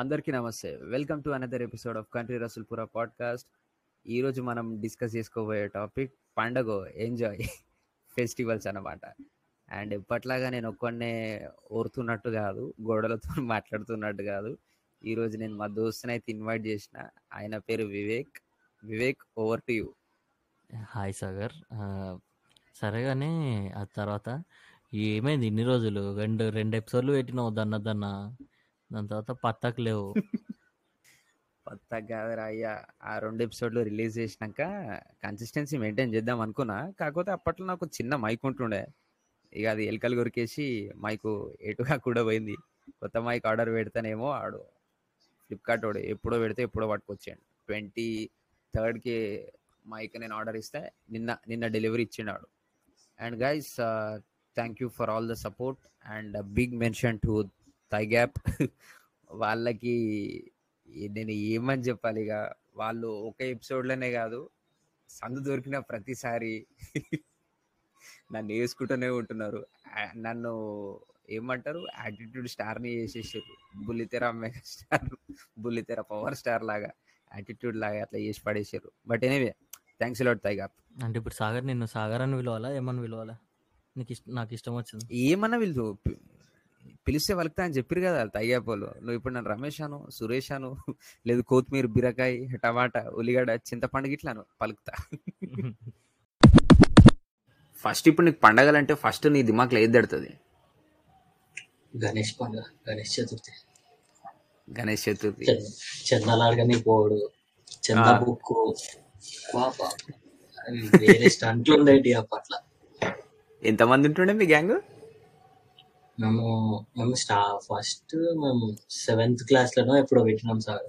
అందరికీ నమస్తే. Welcome to another episode of country Rasoolpura podcast. ఈరోజు మనం డిస్కస్ చేసుకోబోయే టాపిక్ పండగ, ఎంజాయ్, ఫెస్టివల్స్ అన్నమాట. అండ్ ఎప్పట్లాగా నేను ఒక్కడనే ఓరుతున్నట్టు కాదు, గోడలతో మాట్లాడుతున్నట్టు కాదు, ఈరోజు నేను మా దోస్తుని అయితే ఇన్వైట్ చేసిన. ఆయన పేరు Vivek. Vivek, over to you. Hi Sagar. సరేగానే ఆ తర్వాత ఏమైంది? ఇన్ని రోజులు రెండు ఎపిసోడ్లు పెట్టినావు దన్నా. దాని తర్వాత పత్తాకు లేవు. పత్తాకు కాదురా అయ్యా. ఆ రెండు ఎపిసోడ్లు రిలీజ్ చేసినాక కన్సిస్టెన్సీ మెయింటైన్ చేద్దాం అనుకున్నా. కాకపోతే అప్పట్లో నాకు చిన్న మైక్ ఉంటుండే, ఇక అది ఎలకలు కొరికేసి మైకు ఎటుగా కూడా పోయింది. కొత్త మైక్ ఆర్డర్ పెడతానేమో ఆడు ఫ్లిప్కార్ట్ వాడు ఎప్పుడో పెడితే ఎప్పుడో పట్టుకొచ్చాడు. 23rd మైక్ నేను ఆర్డర్ ఇస్తే నిన్న డెలివరీ ఇచ్చినాడు. And guys, thank you for all the support. And big mention to thigh gap. వాళ్ళకి నేను ఏమని చెప్పాలి, ఇక వాళ్ళు ఒక ఎపిసోడ్లోనే కాదు, సందు దొరికిన ప్రతిసారి నన్ను వేసుకుంటూనే ఉంటున్నారు. నన్ను ఏమంటారు, యాటిట్యూడ్ స్టార్ని చేసేసారు. బుల్లితెర మెగా స్టార్, బుల్లితెర పవర్ స్టార్ లాగా, యాటిట్యూడ్ లాగా అట్లా చేసి పడేసారు. But anyway, thanks lot thigh gap. అంటే ఇప్పుడు సాగర్, నిన్ను సాగర్ అని విలువాలా, ఏమని విలువాలా? నాకు ఇష్టం వచ్చింది ఏమన్నా వీళ్ళు పిలిస్తే వలకుతా అని చెప్పారు కదా తయ్యాపోలు. నువ్వు ఇప్పుడు నన్ను రమేశాను, సురేషాను, లేదు కొత్తిమీర, బీరకాయ, టమాటా, ఉల్లిగడ్డ, చింతపండు గిట్లాను పలుకుతా. ఫస్ట్ ఇప్పుడు నీకు పండగలంటే ఫస్ట్ నీ దిమాక్లో ఏది దడుతుంది? గణేష్ పండుగ, గణేష్ చతుర్థి, గణేష్ చతుర్థి, చందాలాడని పోడు, చందా బుక్కు, వేరే స్టంట్లు ఉండేవి అప్పట్లో. ఎంతమంది ఉంటుండే మీ గ్యాంగ్? మేము ఫస్ట్ మేము 7th class లో ఎప్పుడో పెట్టినాం సార్.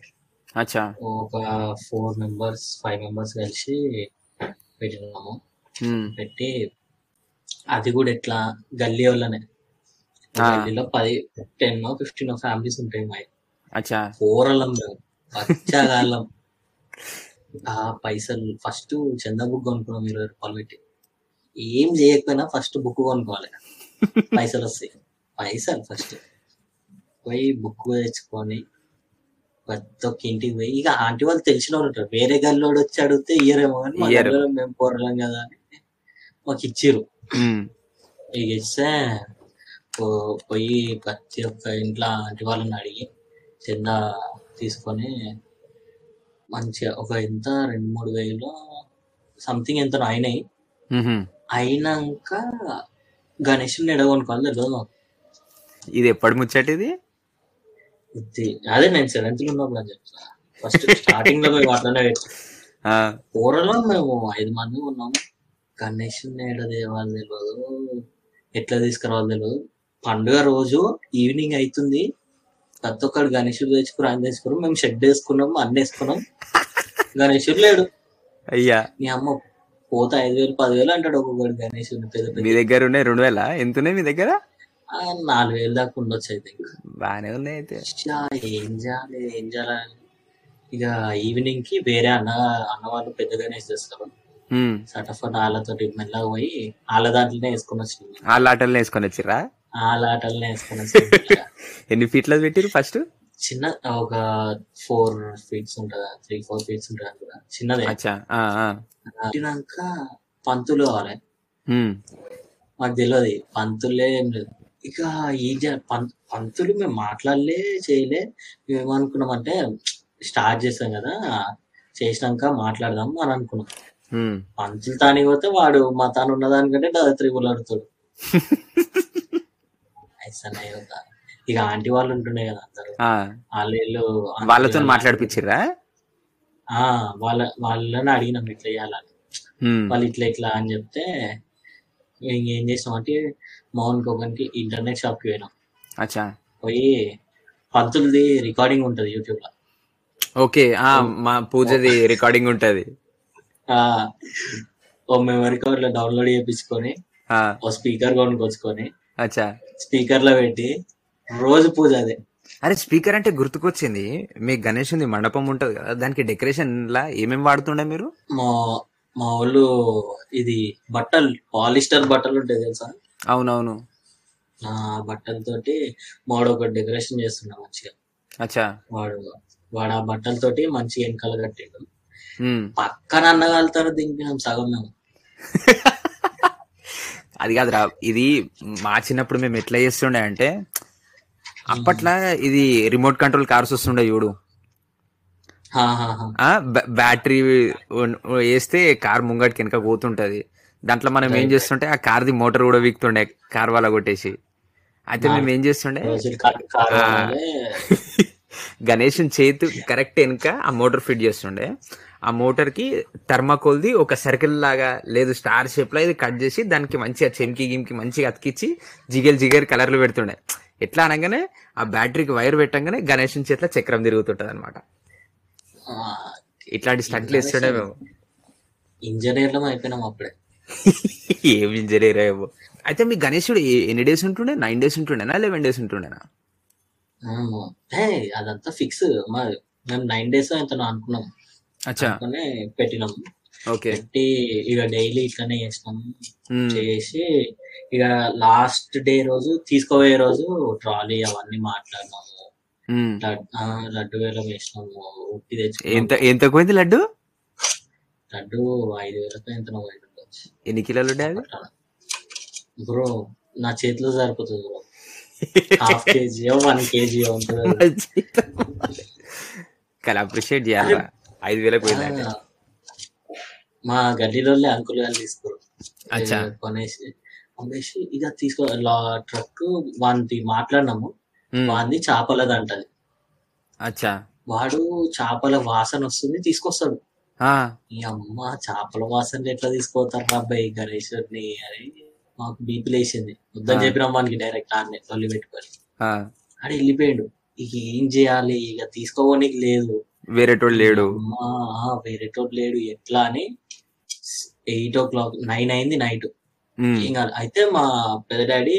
ఒక 4 members 5 members కలిసి పెట్టినాము. పెట్టి అది కూడా ఎట్లా గల్లీ వాళ్ళనే, గల్లీలో 10-15 ఫ్యామిలీస్ ఉంటాయి. మా కూరలం మేము పచ్చగాళ్ళం. ఆ పైసలు ఫస్ట్ చందా బుక్ కొనుక్కున్నాం, 20 రూపాయలు పెట్టి. ఏం చేయకపోయినా ఫస్ట్ బుక్ కొనుక్కోవాలి, పైసలు వస్తాయి. పైసలు ఫస్ట్ పోయి బుక్ తెచ్చుకొని ప్రతి ఒక్క ఇంటికి పోయి, ఇక ఆంటీ వాళ్ళు తెలిసిన వాళ్ళు ఉంటారు, వేరే గల్లోడు వచ్చి అడిగితే ఇయ్యరేమో అని, మేము కూరలేం కదా అని మాకు ఇచ్చిరు. ఇక ఇస్తే పోయి ప్రతి ఒక్క ఇంట్లో ఆంటీ వాళ్ళని అడిగి చందా తీసుకొని మంచిగా ఒక 2,000-3,000 సంథింగ్ ఎంతనో అయినాయి. అయినాక గణేషుని ఎడగొనుకోవాలి తెలియదు నాకు. ఇది ఎప్పటి ముచ్చట? ఇది అదే నేను 7th ఉన్నప్పుడు అని చెప్తా. ఫస్ట్ స్టార్టింగ్ లో మేము అట్లనే కూరలో మేము 5 మంది ఉన్నాము. గణేషుని ఎడ తేవాలి తెలియదు, ఎట్లా తీసుకురావాలి తెలియదు. పండుగ రోజు ఈవినింగ్ అవుతుంది, ప్రతి ఒక్కడు గణేషుడు తెచ్చుకురు, ఆయన తెచ్చుకురు. మేము షెడ్ వేసుకున్నాము, అన్ని వేసుకున్నాం, గణేషుడు లేడు. అయ్యా మీ అమ్మ పోతే 5,000-10,000 అంటాడు ఒక్కొక్కటి గణేష్. మీ దగ్గర ఉన్నాయి 2,000, ఎంతున్నాయి మీ దగ్గర? 4,000 దాకా ఉండొచ్చు. అయితే బాగానే ఉన్నాయి. అయితే ఏం చేయాలి ఏం చేయాలని ఇక ఈవినింగ్ కి వేరే అన్న వాళ్ళు పెద్ద గణేష్ చేస్తారు. సటఫట్ వాళ్ళతో మెల్లగా పోయి వాళ్ళ దాంట్లోనే వేసుకొని వచ్చింది. ఆటలనే వేసుకొని వచ్చిరా? ఆటలనే వేసుకొని వచ్చి. ఎన్ని ఫీట్లో పెట్టిరు? ఫస్ట్ చిన్న ఒక 4 feet ఉంటదా, 3-4 feet ఉంటది కూడా, చిన్నదే. పుట్టినాక పంతులు కావాలి, మాకు తెలియదు పంతులే ఏం లేదు. ఇక ఈ పంతులు మేము మాట్లాడలే చేయలే. మేమేమనుకున్నాం అంటే స్టార్ట్ చేసాం కదా, చేసినాక మాట్లాడదాము అని అనుకున్నాం. పంతులు తానికి పోతే వాడు మా తాను ఉన్నదానికంటే త్రిబుల్ ఆడుతాడు. ఇక ఆంటీ వాళ్ళు ఉంటుండే కదా అందరు, వాళ్ళు వాళ్ళతో మాట్లాడిపించారా? వాళ్ళని అడిగినాం ఇట్లా చేయాలని. వాళ్ళు ఇట్లా అని చెప్తే ఇంకేం చేసినాం అంటే మౌన్ కోగన్కి ఇంటర్నెట్ షాప్కి పోయినాం. పోయి పంతులది రికార్డింగ్ ఉంటది యూట్యూబ్ లో. ఓకే, మా పూజది రికార్డింగ్ ఉంటది. ఓ మెమరీ కార్డ్ లో డౌన్లోడ్ చేయించుకొని ఓ స్పీకర్ కొనుక్కొచ్చుకొని స్పీకర్ లో పెట్టి రోజు పూజ అదే. అరే స్పీకర్ అంటే గుర్తుకొచ్చింది, మీ గణేష్ ఉంది మండపం ఉంటది కదా, దానికి డెకరేషన్ లా ఏమేమి వాడుతుండే మీరు? మా వాళ్ళు ఇది బట్టలు, పాలిస్టర్ బట్టలు ఉంటాయి తెలుసా? అవునవును. ఆ బట్టలతోటి మోడొకటి డెకరేషన్ చేస్తున్నాం మంచిగా. అచ్చా. వాడు వాడు ఆ బట్టలతోటి మంచి వెనకాల కట్టిండు. పక్కన అన్నగలుగుతారు దింపినాం సగం మేము. అది కాదురా, ఇది మా చిన్నప్పుడు మేము ఎట్లా చేస్తుండే అంటే, అప్పట్లో ఇది రిమోట్ కంట్రోల్ కార్స్ వస్తుండే చూడు, బ్యాటరీ వేస్తే కార్ ముంగటికి వెనక పోతుంటది, దాంట్లో మనం ఏం చేస్తుంటే ఆ కార్ది మోటార్ కూడా వీక్తుండే కార్ వాళ్ళ కొట్టేసి. అయితే మేము ఏం చేస్తుండే, గణేష్ చేతి కరెక్ట్ వెనక ఆ మోటార్ ఫిట్ చేస్తుండే, ఆ మోటార్ కి థర్మాకోల్ది ఒక సర్కిల్ లాగా లేదు స్టార్ షేప్ లో ఇది కట్ చేసి దానికి మంచిగా చెమ్కి గిమ్కి మంచిగా అతికిచ్చి జిగేలు జిగేలు కలర్లు పెడుతుండే. ఎట్లా అనగానే ఆ బ్యాటరీకి వైర్ పెట్టంగానే గణేష్ చేతిలో చక్రం తిరుగుతుంటది అనమాట. ఇట్లాంటి స్టంట్లు వేస్తుండే మేము. ఇంజనీర్లం అయిపోయినాం అప్పుడే. ఏమి ఇంజనీర్ అయ్యో. అయితే మీ గణేశుడు ఎన్ని డేస్ ఉంటుండే? 9 days ఉంటుండేనా, 11 days ఉంటుండేనా? అదంతా ఫిక్స్. మేము 9 days ఎంతనో అనుకున్నాం, అట్లానే పెట్టినాం. పెట్టి ఇక డైలీ ఇట్లానే చేసినాం. చేసి ఇక లాస్ట్ డే రోజు, తీసుకోబోయే రోజు ట్రాలీ అవన్నీ మాట్లాడినాము, లడ్డు వేలం వేసినాము, ఉట్టి తెచ్చి. ఎంత పోయింది లడ్డు? లడ్డు 5,000 ఎంతనో పోయింది. ఎన్ని కిలోలు బ్రో? నా చేతిలో సరిపోతుంది బ్రో. హాఫ్ కేజీయో 1 kg ఉంటుంది కదా. అప్రిషియేట్ చేయాలి. 5,000 పోయింది. మా గల్లీలో అంకుల్ గారు తీసుకోరు, కొనేసి అమ్మేసి ఇక తీసుకో. ట్రక్ వానికి మాట్లాడినాము, వాంది చేపలది అంటది. వాడు చేపల వాసన వస్తుంది తీసుకొస్తాడు. ఈ అమ్మ చేపల వాసన ఎట్లా తీసుకుపోతారు అబ్బాయి గణేశ్వరిని అని మాకు బీపీ లేచింది. వద్దని చెప్పినాం వానికి డైరెక్ట్ ఆర్నే తొలి పెట్టుకొని అని వెళ్ళిపోయాడు. ఇక ఏం చేయాలి, ఇక తీసుకోవడానికి లేదు, వేరేటోడు లేడు ఎట్లా అని 8 o'clock 9 అయింది నైట్. ఇంకా అయితే మా పెద్ద డాడీ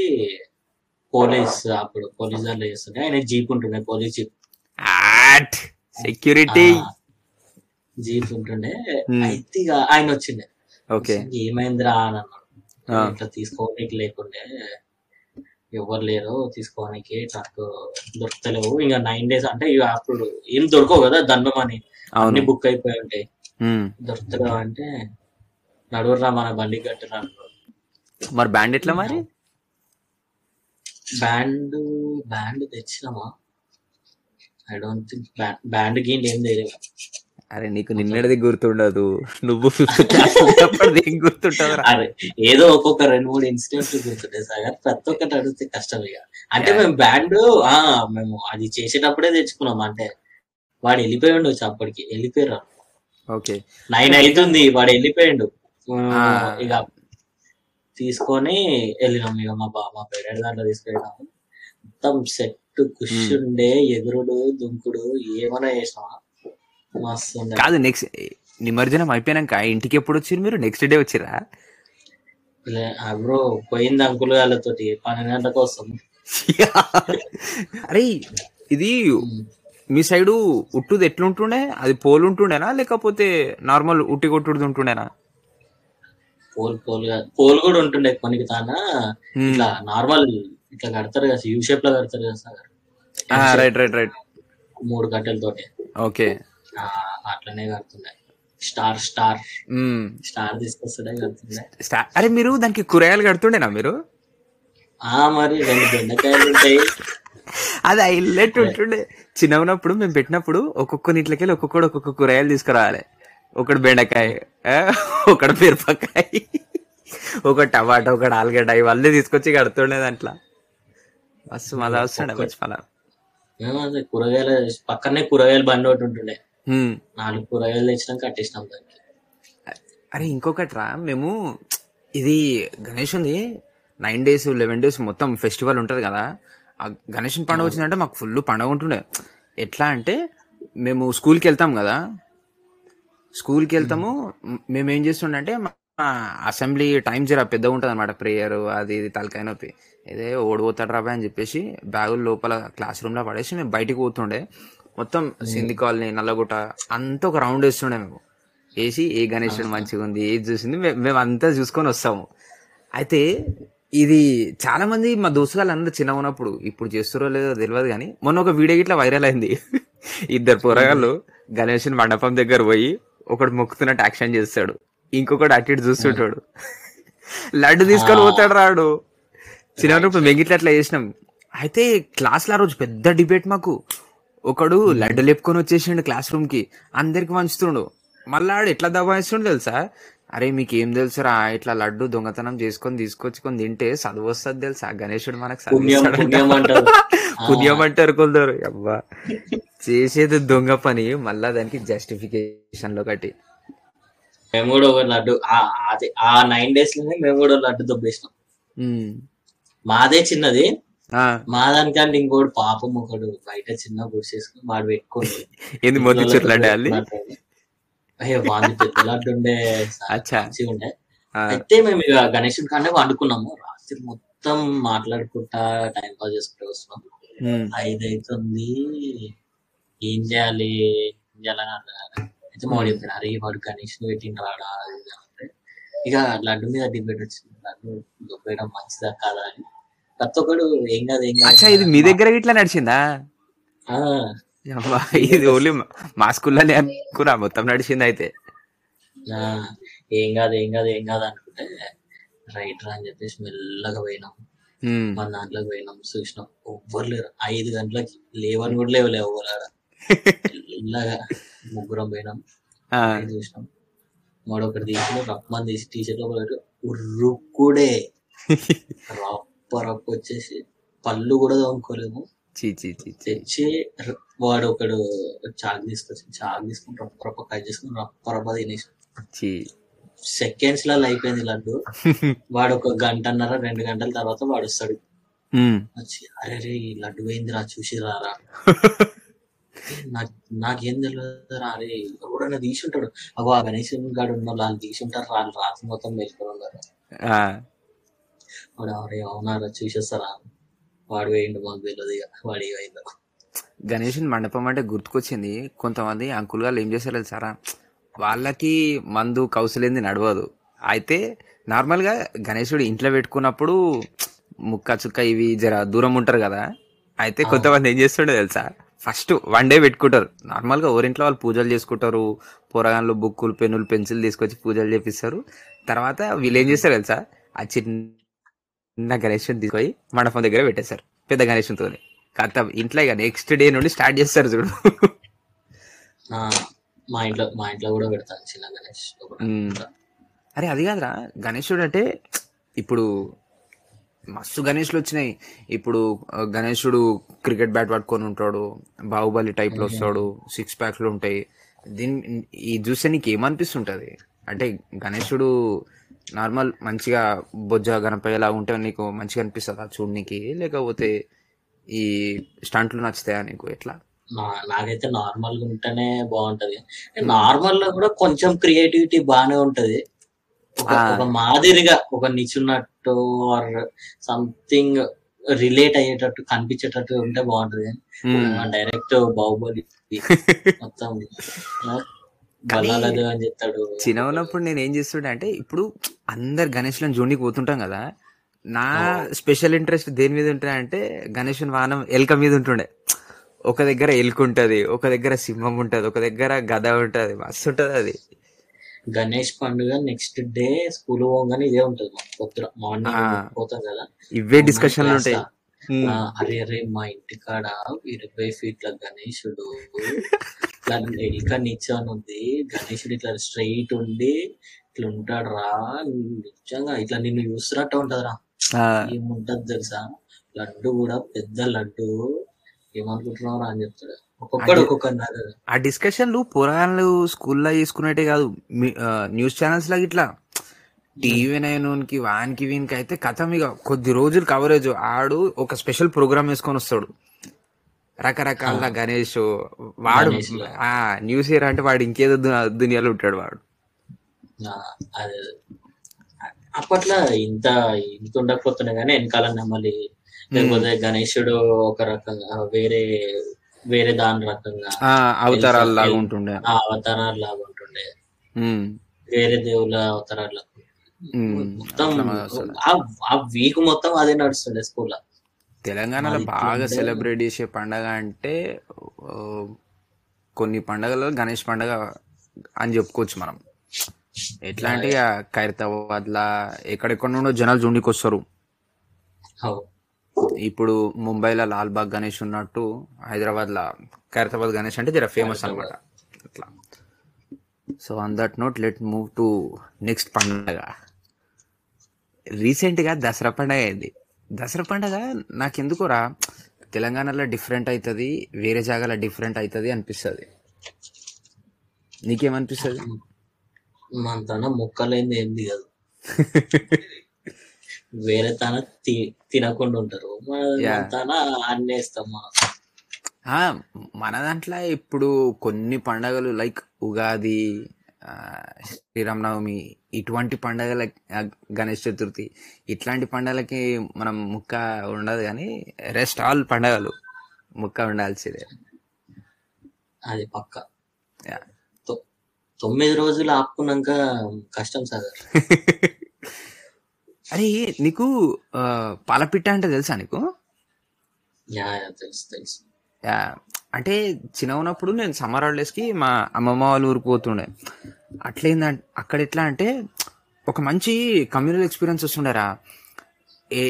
పోలీస్, అప్పుడు పోలీస్ దాంట్లో చేస్తుండే. ఆయన జీప్ ఉంటుండే, పోలీస్ జీప్, సెక్యూరిటీ జీప్ ఉంటుండే. అయితే ఇక ఆయన వచ్చిండే, ఏమైందిరా అని అన్నాడు. ఇట్లా తీసుకోవడానికి లేకుండే, ఎవరు లేరు తీసుకోవడానికి, ట్రక్ దొరకలేవు. ఇంకా 9 days అంటే అప్పుడు ఏం దొరకవు కదా, దండమని అన్ని బుక్ అయిపోయి ఉంటాయి. దొరకలేవు అంటే నడువురా మన బండి కట్టరా. మరి బ్యాండ్ ఎట్లా? మరి బ్యాండ్ తెచ్చినామా? I don't think band game ఏం తెలియదు. అరే నీకు నిన్నటిది గుర్తుండదు, నువ్వు ఫిఫ్త్ క్లాస్ ఏం గుర్తుంటావు? అరే ఏదో ఒక్కొక్క 2-3 ఇన్సిడెంట్స్ గుర్తుంటాయి సార్, ప్రతి ఒక్కటి అడిగితే కష్టం. ఇక అంటే మేము బ్యాండ్ మేము అది చేసేటప్పుడే తెచ్చుకున్నాం. అంటే వాడు వెళ్ళిపోయిండు వచ్చి, అప్పటికి వెళ్ళిపోయారు. 9 అవుతుంది, వాడు వెళ్ళిపోయిండు. ఇక తీసుకొని వెళ్ళినాం. ఇక మా పేరెంట్ దాంట్లో తీసుకెళ్ళినాము. మొత్తం సెట్ కుషుండే, ఎగురుడు దుంకుడు ఏమైనా చేసినామా కాదు. నెక్స్ట్ నిమజ్జనం అయిపోయినాక ఇంటికి ఎప్పుడు వచ్చారు మీరు? నెక్స్ట్ డే వచ్చిరా? బ్రో పోయింది అంకుల్ వాళ్ళతో 12 గంటల కోసం. అరే ఇది మీ సైడు ఉట్టుది ఎట్లుంటుండే? అది పోల్ ఉంటుండేనా లేకపోతే నార్మల్ ఉట్టి కొట్టుది ఉంటుండేనా? పోల్ కూడా ఉంటుండే కొనికి తానా, ఇట్లా నార్మల్ ఇట్లా కడతారు కదా, యూ షేప్ లో కడతారు కదా సార్. రైట్ 3 కట్టెలతోటి. ఓకే అట్లనే కడుతుండే. స్టార్ తీసుకొస్తుండే, కడుతుండే స్టార్. అరే మీరు దానికి కూరగాయలు కడుతుండేనా మీరు? మరి 2 బెండకాయలు ఉంటాయి. అది హైలైట్ ఉంటుండే. చిన్న ఉన్నప్పుడు మేము పెట్టినప్పుడు ఒక్కొక్కరి ఇంట్లోకి వెళ్ళి ఒక్కొక్క కూరగాయలు తీసుకురావాలి. ఒకటి బెండకాయ, ఒకటి మిరపకాయ, ఒక టమాటా, ఒకటి ఆలుగడ్డ, ఇవన్నీ తీసుకొచ్చి కడుతుండే దాంట్లో. మస్తు మళ్ళా వస్తుండే మంచి మళ్ళా. కూరగాయల పక్కనే కూరగాయల బండి ఒకటి ఉంటుండే, 4 కూరగాయలు తెచ్చినాం, కట్టేసినాం దానికి. అరే ఇంకొకటి రా, మేము ఇది గణేష్ ఉంది 9 days 11 days మొత్తం ఫెస్టివల్ ఉంటుంది కదా. ఆ గణేష్ పండుగ వచ్చిందంటే మాకు ఫుల్ పండుగ ఉంటుండే. ఎట్లా అంటే మేము స్కూల్కి వెళ్తాం కదా, స్కూల్కి వెళ్తాము. మేమేం చేస్తుండే అంటే అసెంబ్లీ టైం జర పెద్దగా ఉంటుంది అనమాట, ప్రేయర్ అది ఇది తలకాయ నొప్పి ఇదే ఓడిపోతాడు రాబాయ్ అని చెప్పేసి బ్యాగులు లోపల క్లాస్ రూమ్లో పడేసి మేము బయటికి పోతుండే. మొత్తం సింధి కాలనీ, నల్లగుట్ట అంతా ఒక రౌండ్ వేస్తుండే మేము. వేసి ఏ గణేశుడు మంచిగా ఉంది, ఏది చూసింది మేమంతా చూసుకొని వస్తాము. అయితే ఇది చాలామంది మా దోస్తులు వాళ్ళందరూ చిన్న ఉన్నప్పుడు, ఇప్పుడు చేస్తారో లేదో తెలియదు కానీ మొన్న ఒక వీడియో ఇట్లా వైరల్ అయింది. ఇద్దరు పోరగాళ్ళు గణేష్ మండపం దగ్గర పోయి ఒకడు మొక్కుతున్నట్టు యాక్షన్ చేస్తాడు, ఇంకొకటి అటు ఇటు చూస్తుంటాడు, లడ్డు తీసుకొని పోతాడు రాడు. చిన్నప్పుడు మెగిట్ల అట్లా చేసినాం. అయితే క్లాస్లో ఆ రోజు పెద్ద డిబేట్ మాకు. ఒకడు లడ్డు లేపుకొని వచ్చేసిండు క్లాస్ రూమ్ కి, అందరికి పంచుతుండు. మళ్ళా ఆడు ఎట్లా దబాయిస్తుండు తెలుసా, అరే మీకేం తెలుసురా ఇట్లా లడ్డు దొంగతనం చేసుకొని తీసుకొచ్చి కొని తింటే చదువు వస్తుంది తెలుసా, గణేశుడు మనకు పుణ్యం అంటారు కొందరు. అబ్బా చేసేది దొంగ పని, మళ్ళా దానికి జస్టిఫికేషన్ లో కట్టి. మేము కూడా ఒక లడ్డు ఆ 9 days లోనే మేము కూడా లడ్డు దొబ్బేసినాం. మాదే చిన్నది, మా దానికంటే ఇంకోటి పాపం ఒకడు బయట చిన్న గుడిసేసుకుని వాడు పెట్టుకోండి వాళ్ళు పెద్ద లడ్డు ఉండే ఉండే. అయితే మేము ఇక గణేశుడి కాడే వండుకున్నాము. రాత్రి మొత్తం మాట్లాడుకుంటా టైం పాస్ చేసుకుంటూ వస్తున్నాం. 5 అవుతుంది, ఏం చేయాలి ఏం చేయాలని అంటారు. అయితే మా వాడు చెప్పారు, అరే వాడు గణేశుని పెట్టిండు రాడా అంటే, ఇక లడ్డు మీద డిబేట్ వచ్చింది, లడ్డు దొబ్బేయడం మంచిదా కాదా అని. ప్రతి ఒక్కడు ఏం కాదు ఏం కాదు. మీ దగ్గర ఇట్లా నడిచిందా? ఇది ఓన్లీ మా స్కూల్లోనే అనుకురా మొత్తం నడిచింది. అయితే ఏం కాదు ఏం కాదు ఏం కాదు అనుకుంటే రైట్ రా అని చెప్పేసి మెల్లగా పోయినాం. మన దాంట్లోకి పోయినాం, చూసినాం ఎవ్వరు లేరు. 5 గంటలకి లేవని కూడా లేవలే ఎవరు. మెల్లగా ముగ్గురం పోయినాం, చూసినాం. మరొకటి తీసిన రక్మని తీసి టీషర్ట్ లో పోయాడు. ఉర్రుకుడే రప్ప వచ్చేసి పళ్ళు కూడా తోముకోలేము. తెచ్చి వాడు ఒకడు చాకు తీసుకొచ్చి చాకు తీసుకుని రప్ప రప్ప కట్ చేసుకుని రప్ప రప్ప తినేసి 2 seconds లా అయిపోయింది లడ్డు. వాడు 1.5-2 గంటల తర్వాత వాడు వస్తాడు. వచ్చి అరే రే ఈ లడ్డు పోయింది రా చూసి రారా. నాకేం తెలియదు రా, అరే ఎవడన్నా తీసి ఉంటాడు. అగో ఆ గణేష్ గాడు ఉన్న వాళ్ళు తీసి ఉంటారు రాళ్ళు రాత్రి మొత్తం వెళ్ళిపోయి ఉన్నారు. వాడు ఎవరే అవునారా చూసేస్తారా. వాడు వేయండి మాకు తెలియదు ఇక వాడు ఏమైందో. గణేష్ మండపం అంటే గుర్తుకొచ్చింది. కొంతమంది అంకుల్ గారు ఏం చేశారు సారా, వాళ్ళకి మందు కౌసలేంది నడవదు. అయితే నార్మల్గా గణేశుడు ఇంట్లో పెట్టుకున్నప్పుడు ముక్క చుక్క ఇవి జర దూరం ఉంటారు కదా. అయితే కొంతమంది ఏం చేస్తుండే తెలుసా, ఫస్ట్ 1 day పెట్టుకుంటారు. నార్మల్గా ఎవరింట్లో వాళ్ళు పూజలు చేసుకుంటారు, పోరగాన్లు బుక్కులు పెన్నులు పెన్సిల్ తీసుకొచ్చి పూజలు చేపిస్తారు. తర్వాత వీళ్ళు ఏం చేస్తారు తెలుసా, ఆ చిన్న గణేశుని తీసుకొని మండపం దగ్గర పెట్టేశారు పెద్ద గణేశునితో. కథ ఇంట్లో ఇక నెక్స్ట్ డే నుండి స్టార్ట్ చేస్తారు చూడు. మా ఇంట్లో కూడా పెడతాను చిన్న గణేష్. అరే అది కాదురా, గణేశుడు అంటే ఇప్పుడు మస్తు గణేష్లు వచ్చినాయి. ఇప్పుడు గణేశుడు క్రికెట్ బ్యాట్ పట్టుకొని ఉంటాడు, బాహుబలి టైప్ లో వస్తాడు, 6 packs ఉంటాయి. దీన్ని ఈ చూస్తే నీకు ఏమనిపిస్తుంటది అంటే, గణేశుడు నార్మల్ మంచిగా బొజ్జ గణపయ్యలా ఉంటే నీకు మంచిగా అనిపిస్తుందా చూడనికి, లేకపోతే ఈ స్టంట్లు నచ్చుతాయా నీకు ఎట్లా? నాకైతే నార్మల్ గా ఉంటేనే బాగుంటది. నార్మల్ లో కూడా కొంచెం క్రియేటివిటీ బానే ఉంటది. ఒక మాదిరిగా ఒక నిచ్చున్నట్టు ఆర్ సంథింగ్ రిలేట్ అయ్యేటట్టు కనిపించేటట్టు ఉంటే బాగుంటది. డైరెక్ట్ బాహుబలి మొత్తం బలాలదు అని చెప్తాడు. చిన్న ఉన్నప్పుడు నేను ఏం చేస్తుండే అంటే, ఇప్పుడు అందరు గణేష్ లను జోడికి పోతుంటాం కదా, నా స్పెషల్ ఇంట్రెస్ట్ దేని మీద ఉంటుండే అంటే గణేశుని వాహనం ఎలుక మీద ఉంటుండే. ఒక దగ్గర ఎలుక ఉంటది, ఒక దగ్గర సింహం ఉంటది, ఒక దగ్గర గద ఉంటది. మస్తు ఉంటది అది. గణేష్ పండుగ నెక్స్ట్ డే స్కూల్ పోగానే ఇదే ఉంటది. పొద్దున మార్నింగ్ పోతాం కదా, ఇవే డిస్కషన్లు ఉంటాయి. అరే అరే మా ఇంటి కాడ 20 feet గణేశుడు ఎలుక నిచ్చాను ఉంది, గణేశుడు ఇట్లా స్ట్రైట్ ఉండి ఇట్లా ఉంటాడు రా, నిజంగా ఇట్లా నిన్ను చూస్తున్నట్టు ఉంటది రా. ఏముంటది తెలుసా, లడ్డు కూడా పెద్ద లడ్డు ఏమనుకుంటున్నావు అని చెప్తాడు. ఒక్కొక్కడు ఒక్కొక్కరు ఆ డిస్కషన్లు పురాణాలు స్కూల్లో చేసుకునేటే కాదు, న్యూస్ ఛానల్స్ లాగా ఇట్లా TV9కి వానికి వీనికి అయితే కథం. ఇక కొద్ది రోజులు కవరేజ్ ఆడు ఒక స్పెషల్ ప్రోగ్రామ్ వేసుకొని వస్తాడు రకరకాల గణేష్. వాడు ఆ న్యూస్ ఇయర్ అంటే వాడు ఇంకేదో దునియాలో ఉంటాడు వాడు. అప్పట్లో ఇంత ఉండకపోతున్నా గానీ వెనకాల నమ్మలి, లేకపోతే గణేశుడు ఒక రకంగా వేరే వేరే దాని రకంగా అవతారాలు లాగా ఉంటుండే, వేరే దేవుళ్ళ అవతారాలు లాగా మొత్తం ఆ వీక్ మొత్తం అదే నడుస్తుండే స్కూల్. తెలంగాణలో బాగా సెలబ్రేట్ చేసే పండగ అంటే కొన్ని పండగలు గణేష్ పండగ అని చెప్పుకోవచ్చు మనం. ఎట్లా అంటే ఖైరతాబాద్ లా ఎక్కడెక్కడ నుండో జనాలు జుండికొస్తారు. ఇప్పుడు ముంబైలో లాల్బాగ్ గణేష్ ఉన్నట్టు హైదరాబాద్ లా ఖైరతాబాద్ గణేష్ అంటే జర ఫేమస్ అనమాట. అట్లా so on that note let move to next పండగ. రీసెంట్గా దసరా పండగ అయింది. దసరా పండగ నాకెందుకురా తెలంగాణలో డిఫరెంట్ అవుతుంది, వేరే జాగాలో డిఫరెంట్ అవుతుంది అనిపిస్తుంది. నీకేమనిపిస్తుంది? మన మొక్కలేని ఏం దిగదు, వేరే తన తినకుండా ఉంటారు, అన్నీ వేస్తాం మనం. మన దాంట్లో ఇప్పుడు కొన్ని పండగలు లైక్ ఉగాది, శ్రీరామనవమి, ఇటువంటి పండగల, గణేష్ చతుర్థి, ఇట్లాంటి పండగలకి మనం ముక్క ఉండదు. కానీ రెస్ట్ ఆల్ పండగలు ముక్క ఉండాల్సిందే, అది పక్క. 9 రోజులు ఆపుకున్నాక కష్టం సార్. అరే నీకు పాలపిట్ట అంటే తెలుసా నీకు? తెలుసు తెలుసు. అంటే చిన్న ఉన్నప్పుడు నేను సమ్మర్ హాలిడేస్కి మా అమ్మమ్మ వాళ్ళు ఊరికి పోతుండే. అట్లేందంటే అక్కడ ఎట్లా అంటే ఒక మంచి కమ్యూనల్ ఎక్స్పీరియన్స్ వస్తుండేరా.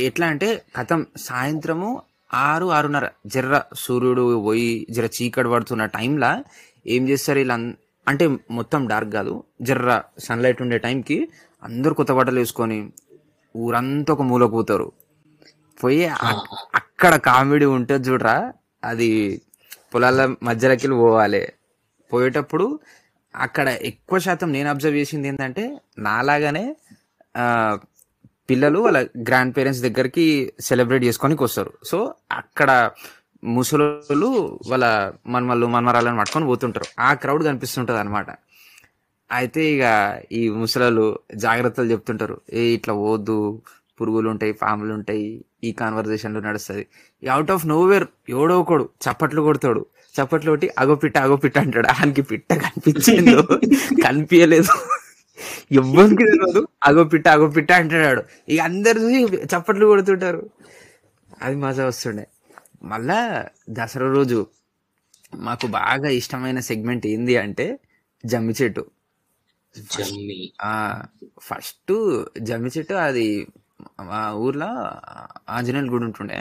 ఎట్లా అంటే కథం సాయంత్రము 6-6:30 జర్ర సూర్యుడు పోయి జర చీకటి పడుతున్న టైంలో ఏం చేస్తారు వీళ్ళ, అంటే మొత్తం డార్క్ కాదు, జర్ర సన్లైట్ ఉండే టైంకి అందరు కొత్త బట్టలు వేసుకొని ఊరంతా ఒక మూలకు పోతారు. పోయి అక్కడ కామెడీ ఉంటుంది చూడరా, అది పొలాల మధ్యలోకి వెళ్ళి పోవాలి. పోయేటప్పుడు అక్కడ ఎక్కువ శాతం నేను అబ్జర్వ్ చేసింది ఏంటంటే నాలాగానే పిల్లలు వాళ్ళ గ్రాండ్ పేరెంట్స్ దగ్గరికి సెలబ్రేట్ చేసుకోనికి వస్తారు. సో అక్కడ ముసలోళ్ళు వాళ్ళ మన్మళ్ళు మన్మరాళ్ళని పట్టుకొని పోతుంటారు, ఆ క్రౌడ్ కనిపిస్తుంటుంది అనమాట. అయితే ఇక ఈ ముసలోళ్ళు జాగ్రత్తలు చెప్తుంటారు, ఏ ఇట్లా పోద్దు, పురుగులు ఉంటాయి, పాములు ఉంటాయి, ఈ కాన్వర్జేషన్లో నడుస్తుంది. అవుట్ ఆఫ్ నోవేర్ ఎవడో ఒకడు చప్పట్లు కొడతాడు, చప్పట్లు కొట్టి అగో పిట్ట అంటాడు. ఆయనకి పిట్ట కనిపించిందో కనిపించలేదు ఎవ్వరికి తెలియదు, అగో పిట్ట అంటాడు. ఇక అందరు చప్పట్లు కొడుతుంటారు, అది మజా వస్తుండే. మళ్ళా దసరా రోజు మాకు బాగా ఇష్టమైన సెగ్మెంట్ ఏంది అంటే జమ్మి చెట్టు. ఫస్ట్ జమ్మి చెట్టు, అది మా ఊర్లో ఆంజనేయుల గుడి ఉంటుండే,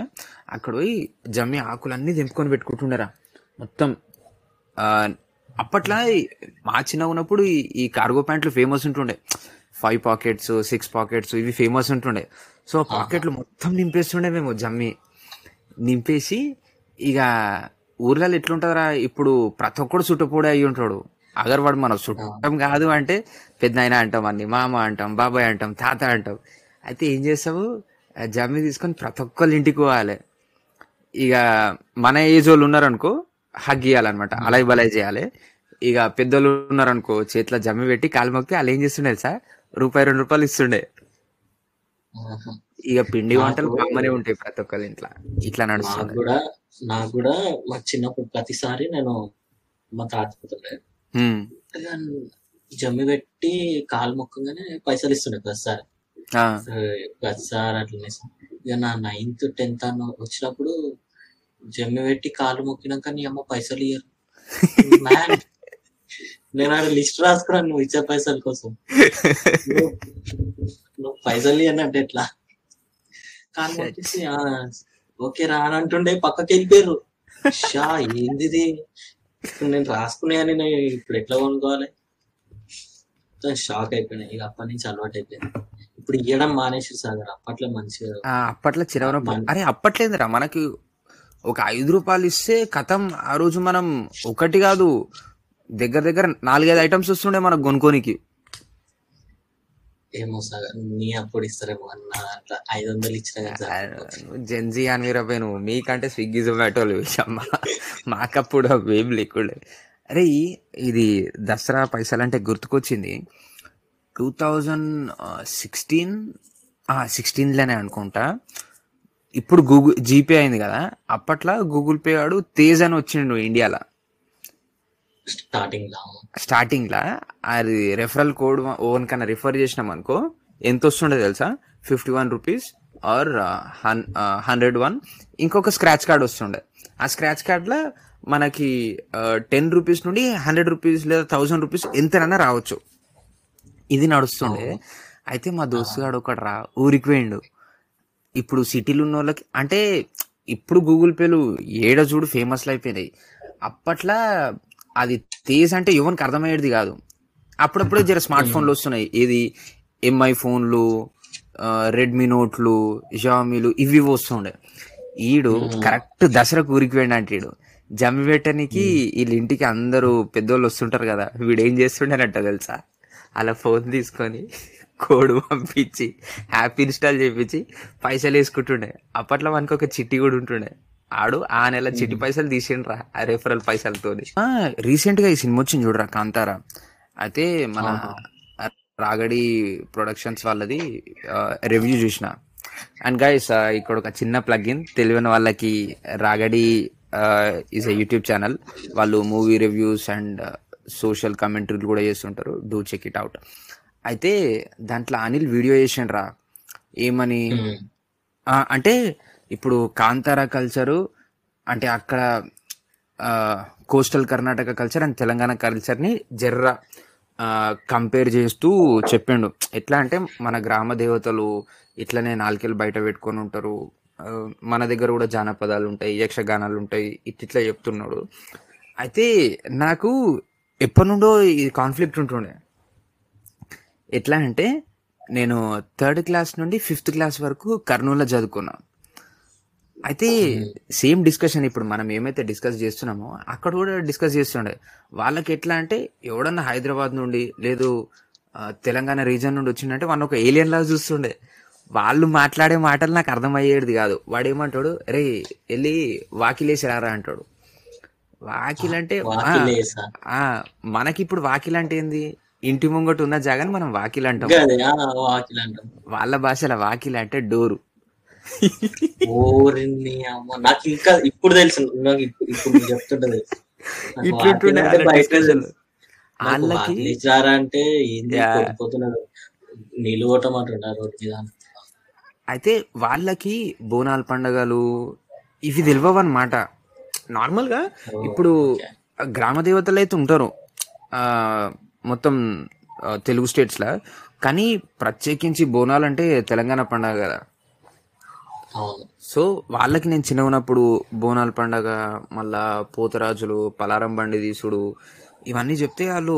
అక్కడ పోయి జమ్మి ఆకులన్నీ తెంపుకొని పెట్టుకుంటుండేరా మొత్తం. అప్పట్లో మా చిన్న ఉన్నప్పుడు ఈ కార్గో ప్యాంట్లు ఫేమస్ ఉంటుండే, 5 pockets 6 pockets ఇవి ఫేమస్ ఉంటుండే. సో పాకెట్లు మొత్తం నింపేస్తుండే మేము జమ్మి. నింపేసి ఇక ఊర్లలో ఎట్లుంటుందిరా, ఇప్పుడు ప్రతి ఒక్కడు చుట్టుపోడే అయ్యి ఉంటాడు. అగర్వాడు మనం చుట్టం కాదు అంటే పెద్ద ఆయన అంటాం, అన్ని మామ అంటాం, బాబాయ్ అంటాం, తాత అంటాం. అయితే ఏం చేస్తావు, జమ్మి తీసుకొని ప్రతి ఒక్కళ్ళు ఇంటికి పోవాలి. ఇక మన ఏజ్ వాళ్ళు ఉన్నారనుకో హగ్ చేయాలన్నమాట, అలాయ్ బలాయ్ చేయాలి. ఇక పెద్దోళ్ళు ఉన్నారనుకో చేతిలో జమ్మి పెట్టి కాలు మొక్కి వాళ్ళు ఏం చేస్తుండే సార్, ₹2-2 ఇస్తుండే. ఇక పిండి వంటలు బాగానే ఉంటాయి ప్రతి ఒక్కళ్ళ ఇంట్లో, ఇట్లా నడుస్తుంది. నాకు కూడా మా చిన్నప్పుడు ప్రతిసారి నేను మా తాతపోతుండే, జమ్మి పెట్టి కాలు మొక్కగానే పైసలు ఇస్తుండే ప్రతిసారి. ప్రతిసారి అట్లనే ఇక నా 9th-10th వచ్చినప్పుడు జమ్మి పెట్టి కాళ్ళు మొక్కినాక నీ అమ్మ పైసలు ఇయ్యరు. నేను ఆడ లిస్ట్ రాసుకున్నాను, నువ్వు ఇచ్చే పైసల కోసం, నువ్వు పైసలు ఇయ్యనంటే ఎట్లా. కాళ్ళు మొక్కేసి ఓకే రా అని అంటుండే, పక్కకి వెళ్ళిపోయారు. షా ఏంది నేను రాసుకున్నాయని, నేను ఇప్పుడు ఎట్లా కొనుక్కోవాలి, షాక్ అయిపోయినా. ఇక అప్పటి నుంచి అలవాటు అయిపోయింది. ఇప్పుడు ఇవ్వడం మానేసి సార్, అప్పట్లో మంచిగా, అప్పట్లో చిరవరం. అరే అప్పట్లేదురా, మనకి ఒక ₹5 ఇస్తే కథం ఆ రోజు మనం ఒకటి కాదు దగ్గర 4-5 items వస్తుండే మనకు కొనుక్కోనికి. ఏమో సార్ నీ అప్పుడు ఇస్తారేమో అన్న, అట్లా $500 ఇచ్చిన జెన్జీ అని మీరు అబ్బాయి, నువ్వు మీకంటే స్విగ్గీ జొమాటోలు అమ్మా, మాకప్పుడు ఏం లేకుండా. అరే ఇది దసరా పైసలు అంటే గుర్తుకొచ్చింది. 2016లోనే అనుకుంటా, ఇప్పుడు గూగుల్ జీపే అయింది కదా, అప్పట్లో గూగుల్ పే వాడు తేజ్ అని వచ్చిండు ఇండియాలో స్టార్టింగ్లా. అది రెఫరల్ కోడ్ ఓన్ కన్నా రిఫర్ చేసినాం అనుకో, ఎంత వస్తుండే తెలుసా? 51 రూపీస్ ఆర్ 101. ఇంకొక స్క్రాచ్ కార్డ్ వస్తుండే. ఆ స్క్రాచ్ కార్డ్లో మనకి 10 రూపీస్ నుండి 100 రూపీస్ లేదా 1000 రూపీస్ ఎంతైనా రావచ్చు. ఇది నడుస్తుండే. అయితే మా దోస్తుగాడు ఒకటి ఊరికి పోయిండు. ఇప్పుడు సిటీలు ఉన్న వాళ్ళకి అంటే ఇప్పుడు గూగుల్ పేలు ఏడ చూడు ఫేమస్లు అయిపోయినాయి. అప్పట్లో అది తేజ్ అంటే ఎవరికి అర్థమయ్యేది కాదు. అప్పుడప్పుడే జర స్మార్ట్ ఫోన్లు వస్తున్నాయి. ఏది ఎంఐ ఫోన్లు, రెడ్మీ నోట్లు, షామీలు ఇవి వస్తుండే. ఈడు కరెక్ట్ దసరాకు ఊరికి పోయిండు. అంటే ఈడు జమ్మి పెట్టడానికి వీళ్ళ ఇంటికి అందరూ పెద్దోళ్ళు వస్తుంటారు కదా, వీడు ఏం చేస్తుండేనంట తెలుసా? అలా ఫోన్ తీసుకొని కోడ్ పంపించి యాప్ ఇన్స్టాల్ చేయించి పైసలు వేసుకుంటుండే. అప్పట్లో మనకు ఒక చిట్టి కూడా ఉంటుండే. ఆడు ఆ నెల చిట్టి పైసలు తీసిండ్రా ఆ రెఫరల్ పైసలతో. రీసెంట్గా ఈ సినిమా వచ్చింది చూడరా, కాంతారా. అయితే మన రాగడి ప్రొడక్షన్స్ వాళ్ళది రివ్యూ చూసిన. అండ్ గైస్ ఇక్కడ ఒక చిన్న ప్లగ్ఇన్, తెలియని వాళ్ళకి Ragadi is a YouTube channel. వాళ్ళు మూవీ రివ్యూస్ అండ్ సోషల్ కామెంటరీలు కూడా చేస్తుంటారు. Do check it out. అయితే దాంట్లో అనిల్ వీడియో చేసిండ్రా. ఏమని అంటే ఇప్పుడు కాంతారా కల్చరు అంటే అక్కడ coastal Karnataka culture and Telangana కల్చర్ని జర్రా కంపేర్ చేస్తూ చెప్పిండు. ఎట్లా అంటే మన గ్రామ దేవతలు ఇట్లనే నాలుకేళ్ళు బయట పెట్టుకొని ఉంటారు, మన దగ్గర కూడా జానపదాలు ఉంటాయి, యక్షగానాలు ఉంటాయి, ఇట్లా చెప్తున్నాడు. అయితే నాకు ఎప్పటి నుండో ఇది కాన్ఫ్లిక్ట్ ఉంటుండే. ఎట్లా అంటే నేను 3rd క్లాస్ నుండి 5th క్లాస్ వరకు కర్నూలులో చదువుకున్నా. అయితే సేమ్ డిస్కషన్ ఇప్పుడు మనం ఏమైతే డిస్కస్ చేస్తున్నామో అక్కడ కూడా డిస్కస్ చేస్తుండే. వాళ్ళకి ఎట్లా అంటే ఎవడన్నా హైదరాబాద్ నుండి లేదు తెలంగాణ రీజన్ నుండి వచ్చిందంటే వాళ్ళని ఒక ఏలియన్ లాగా చూస్తుండే. వాళ్ళు మాట్లాడే మాటలు నాకు అర్థమయ్యేది కాదు. వాడు ఏమంటాడు, రే వెళ్ళి వాకిలేసి రారా అంటాడు. వాకిలంటే మనకిప్పుడు వాకిలంటే ఏంది, ఇంటి ముంగట ఉన్న జాగాని మనం వాకిలంటాం. వాళ్ళ భాషలో వాకిల అంటే డోరు. నాకు ఇంకా ఇప్పుడు తెలుసు, ఇప్పుడు చెప్తుంటది అంటే నిలువటం అంటున్నారు. అయితే వాళ్ళకి బోనాల పండుగలు ఇవి తెలియవన్నమాట. నార్మల్గా ఇప్పుడు గ్రామ దేవతలు అయితే ఉంటారు మొత్తం తెలుగు స్టేట్స్లో, కానీ ప్రత్యేకించి బోనాలు అంటే తెలంగాణ పండుగ కదా. సో వాళ్ళకి నేను చిన్న ఉన్నప్పుడు బోనాల పండగ, మళ్ళా పోతరాజులు, పలారం బండి తీసుడు ఇవన్నీ చెప్తే వాళ్ళు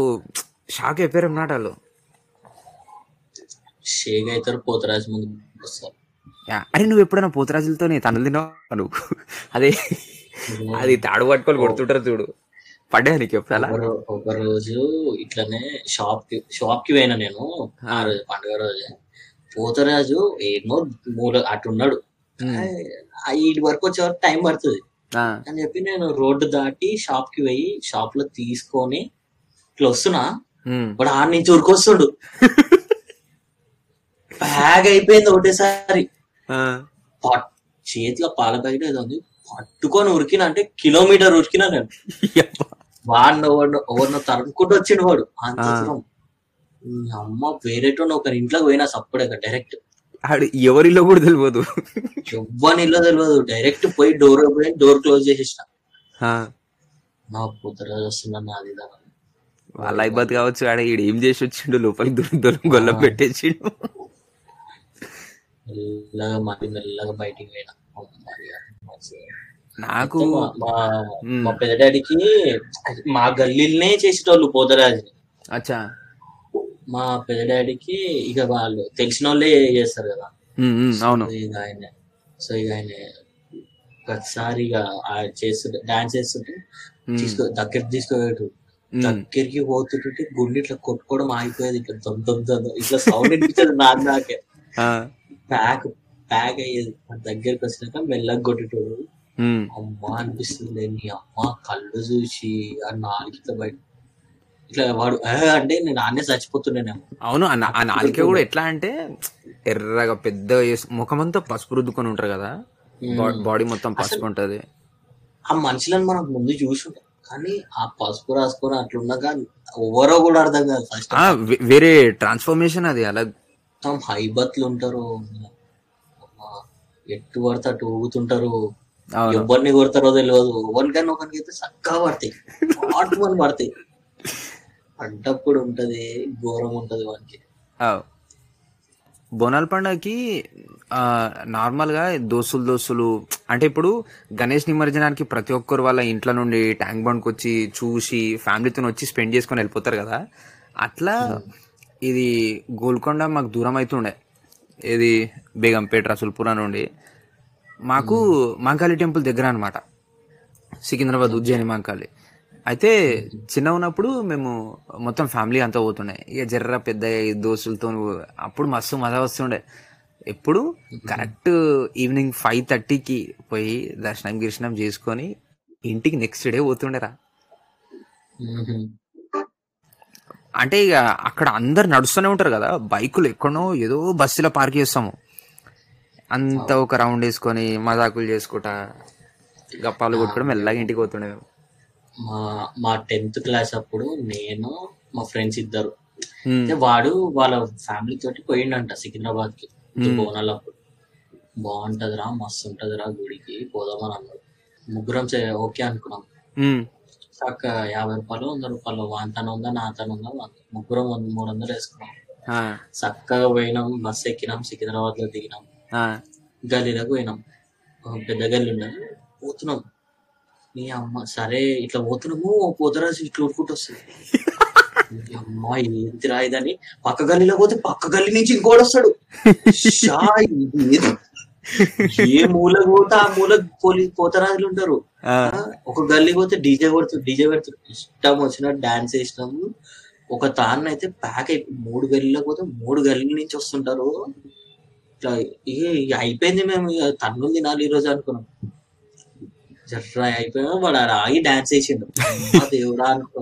షాక్ అయిపోయారు అన్నమాట. వాళ్ళు షేక్ అవుతారు పోతరాజు ముందు. అరే నువ్వు ఎప్పుడైనా పోతరాజులతో తనలు తిన్నావు నువ్వు? అదే అది తాడు పట్టుకొని కొడుతుంటారు చూడు. పడ్డా నీకు ఎప్పుడలా? ఒక రోజు ఇట్లానే షాప్కి పోయినా నేను పండుగ రోజే. పోతరాజు ఏమో మూల అటు ఉన్నాడు, వీటి వరకు వచ్చే వరకు టైం పడుతుంది అని చెప్పి నేను రోడ్డు దాటి షాప్ కి పోయి షాప్ లో తీసుకొని ఇట్లా వస్తున్నా. వాడు ఆడ నుంచి ఊరికొస్తుడు, బ్యాగ్ అయిపోయింది ఒకటేసారి. చేతిలో పాల ప్యాకెట్ ఏదో ఉంది, పట్టుకొని ఉరికినా అంటే కిలోమీటర్ ఉరికినా నేను. వాడిని ఎవరినో తరుముకుంటూ వచ్చిండు వాడు. అంతరం అమ్మ వేరేటోని ఒక ఇంట్లోకి పోయినా సప్పుడు డైరెక్ట్ ఎవరిలో కూడా తెలియదు, ఎవ్వనిలో తెలియదు. డైరెక్ట్ పోయి డోర్ ఓపెన్, డోర్ క్లోజ్ చేసేసిన. నా పోతరాజు వస్తున్నా అది వాళ్ళ అయిపోతు కావచ్చు. ఆడ ఈడు ఏం చేసి వచ్చిండు లోపలికి దొరికి గొల్లం పెట్టేసిండు. మెల్లగా మరి మెల్లగా బయటికి పోయినా. నాకు మా పెద్ద డాడీకి మా గల్లీలనే చేసేటోళ్ళు పోతరాజుని. అచ్చా మా పెద్ద డాడీకి ఇక వాళ్ళు తెలిసిన వాళ్ళే చేస్తారు కదా. ఇక ఆయన ఒకసారి ఇక చేస్తుంటే డాన్స్ చేస్తుంటే దగ్గర తీసుకోడు. దగ్గరికి పోతుంటే గుండె ఇట్లా కొట్టుకోవడం ఆగిపోయేది. ఇట్లా దొంద ఇట్లా సౌండ్ అనిపించేది. నాకే ప్యాక్ అయ్యేది. దగ్గరికి వచ్చినాక మెల్లగా కొట్టేటోడు. అమ్మ అనిపిస్తుంది. నీ అమ్మ కళ్ళు చూసి ఆ నాలుగు ఇట్లా బయట ఇట్లా వాడు అంటే నేను ఆనే చచ్చిపోతున్నాను. అవును, ఆ నాలుకే కూడా ఎట్లా అంటే ఎర్రగా పెద్ద ముఖమంతా పసుపు రుద్దుకొని ఉంటారు కదా, బాడీ మొత్తం పసుపు ఉంటది. ఆ మనుషులను మనం ముందు చూసుంటాం కానీ ఆ పసుపు రాసుకొని అట్లున్నాక ఎవరో కూడా అర్థం కాదు. వేరే ట్రాన్స్ఫర్మేషన్ అది అలా. మొత్తం హైబత్లు ఉంటారు, ఎట్టు పడితే అటు ఊగుతుంటారు, ఎవరిని కొడతారో తెలియదు, ఎవరికైనా ఒకరికి అయితే చక్కగా పడతాయి, హాట్ వన్ పడతాయి, అడ్డప్పుడు ఉంటది, ఘోరం ఉంటది వానికి. బోనాల పండుగకి నార్మల్గా దోస్తులు అంటే ఇప్పుడు గణేష్ నిమజ్జనానికి ప్రతి ఒక్కరు వాళ్ళ ఇంట్లో నుండి ట్యాంక్ బండ్కి వచ్చి చూసి ఫ్యామిలీతో వచ్చి స్పెండ్ చేసుకొని వెళ్ళిపోతారు కదా. అట్లా ఇది గోల్కొండ మాకు దూరం అవుతుండే, ఇది బేగంపేట రసూల్పురా నుండి మాకు మాంకాళి టెంపుల్ దగ్గర అనమాట, సికింద్రాబాద్ ఉజ్జయిని మాంకాళి. అయితే చిన్న ఉన్నప్పుడు మేము మొత్తం ఫ్యామిలీ అంతా పోతుండే, ఇక జర్ర పెద్ద దోస్తులతో. అప్పుడు మస్తు మజా వస్తుండే. ఎప్పుడు కరెక్ట్ ఈవినింగ్ 5:30కి పోయి దర్శనం గిర్శనం చేసుకొని ఇంటికి నెక్స్ట్ డే పోతుండేరా. అంటే ఇక అక్కడ అందరు నడుస్తూనే ఉంటారు కదా, బైకులు ఎక్కడో ఏదో బస్సులో పార్క్ చేస్తాము, అంతా ఒక రౌండ్ వేసుకొని మజాకులు చేసుకుంటా గప్పాలు కొట్టుకోవడం మెల్లగా ఇంటికి పోతుండే మేము. మా 10th క్లాస్ అప్పుడు నేను మా ఫ్రెండ్స్ ఇద్దరు, వాడు వాళ్ళ ఫ్యామిలీ తోటి పోయిండంట సికింద్రాబాద్ కి బోనాలు. అప్పుడు బాగుంటదిరా, మస్తు ఉంటదిరా, గుడికి పోదామని అన్నాడు. ముగ్గురం ఓకే అనుకున్నాం. చక్క 50 రూపాయలు 100 రూపాయలు వాంతన ఉందా నాతను ఉందా, ముగ్గురం 300 వేసుకున్నాం. చక్కగా పోయినాం, బస్ ఎక్కినాం, సికింద్రాబాద్ లో దిగినాం, గల్లీలోకి పోయినాం, పెద్ద గల్లి ఉండదు. పోతున్నాం, మీ అమ్మ సరే ఇట్లా పోతున్నాము, పోతరాసి ఇట్లా ఊరుకుంటూ వస్తుంది. అమ్మ ఏంటి రాదని పక్క గల్లీలో పోతే పక్క గల్లీ నుంచి ఇంకోటి వస్తాడు. ఏ మూలకు పోతే ఆ మూలకు పోతరాజులు ఉంటారు. ఒక గల్లీ పోతే డీజే పెడుతుంది. ఇష్టం వచ్చిన డాన్స్ వేసినాము. ఒక తాను అయితే ప్యాక్ అయిపోయి 3 గల్లీలో పోతే 3 గల్లీల నుంచి వస్తుంటారు. ఇట్లా అయిపోయింది. మేము తన్నులు తినాలి ఈరోజు అనుకున్నాం. జట్రా అయిపోయినా వాడు ఆగి డాన్స్ వేసిండు. దేవుడా అనుకో,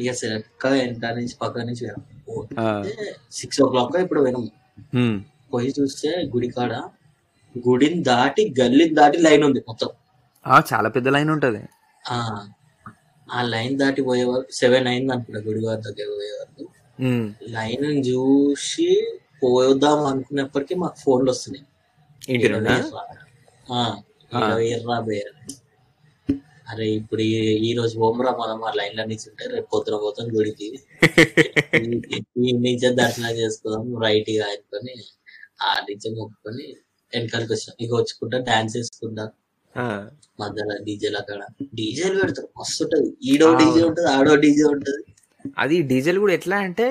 ఇక చక్కగా ఎంత నుంచి పక్క నుంచి పోయినాం. 6 o'clock ఇప్పుడు పోయినాము. పోయి చూస్తే గుడికాడ, గుడిని దాటి గల్లీని దాటి లైన్ ఉంది మొత్తం, చాలా పెద్ద లైన్ ఉంటది. ఆ లైన్ దాటి పోయే వరకు 7 అయింది అనుకుంటా. గుడి వారి దగ్గర పోయే వరకు లైన్ చూసి పోదాం అనుకున్నప్పటికీ మాకు ఫోన్లు వస్తున్నాయి. అరే ఇప్పుడు ఈ రోజు బొమ్మరా, మనం ఆ లైన్ లో నుంచి ఉంటే రేపు పొద్దున పోతాం గుడికి, నుంచే దర్శనం చేసుకుందాం రైట్ గా అనుకొని ఆ నుంచే మొక్కుకొని వెనకాలకి వచ్చాం. ఇక వచ్చుకుంటా డాన్స్ వేసుకుంటా, మధ్యలో డీజేలు అక్కడ డీజేలు పెడతారు. మస్తు ఉంటది, ఈడో డీజే ఉంటది, ఆడో డీజే ఉంటది. అది డీజేలు కూడా ఎట్లా అంటే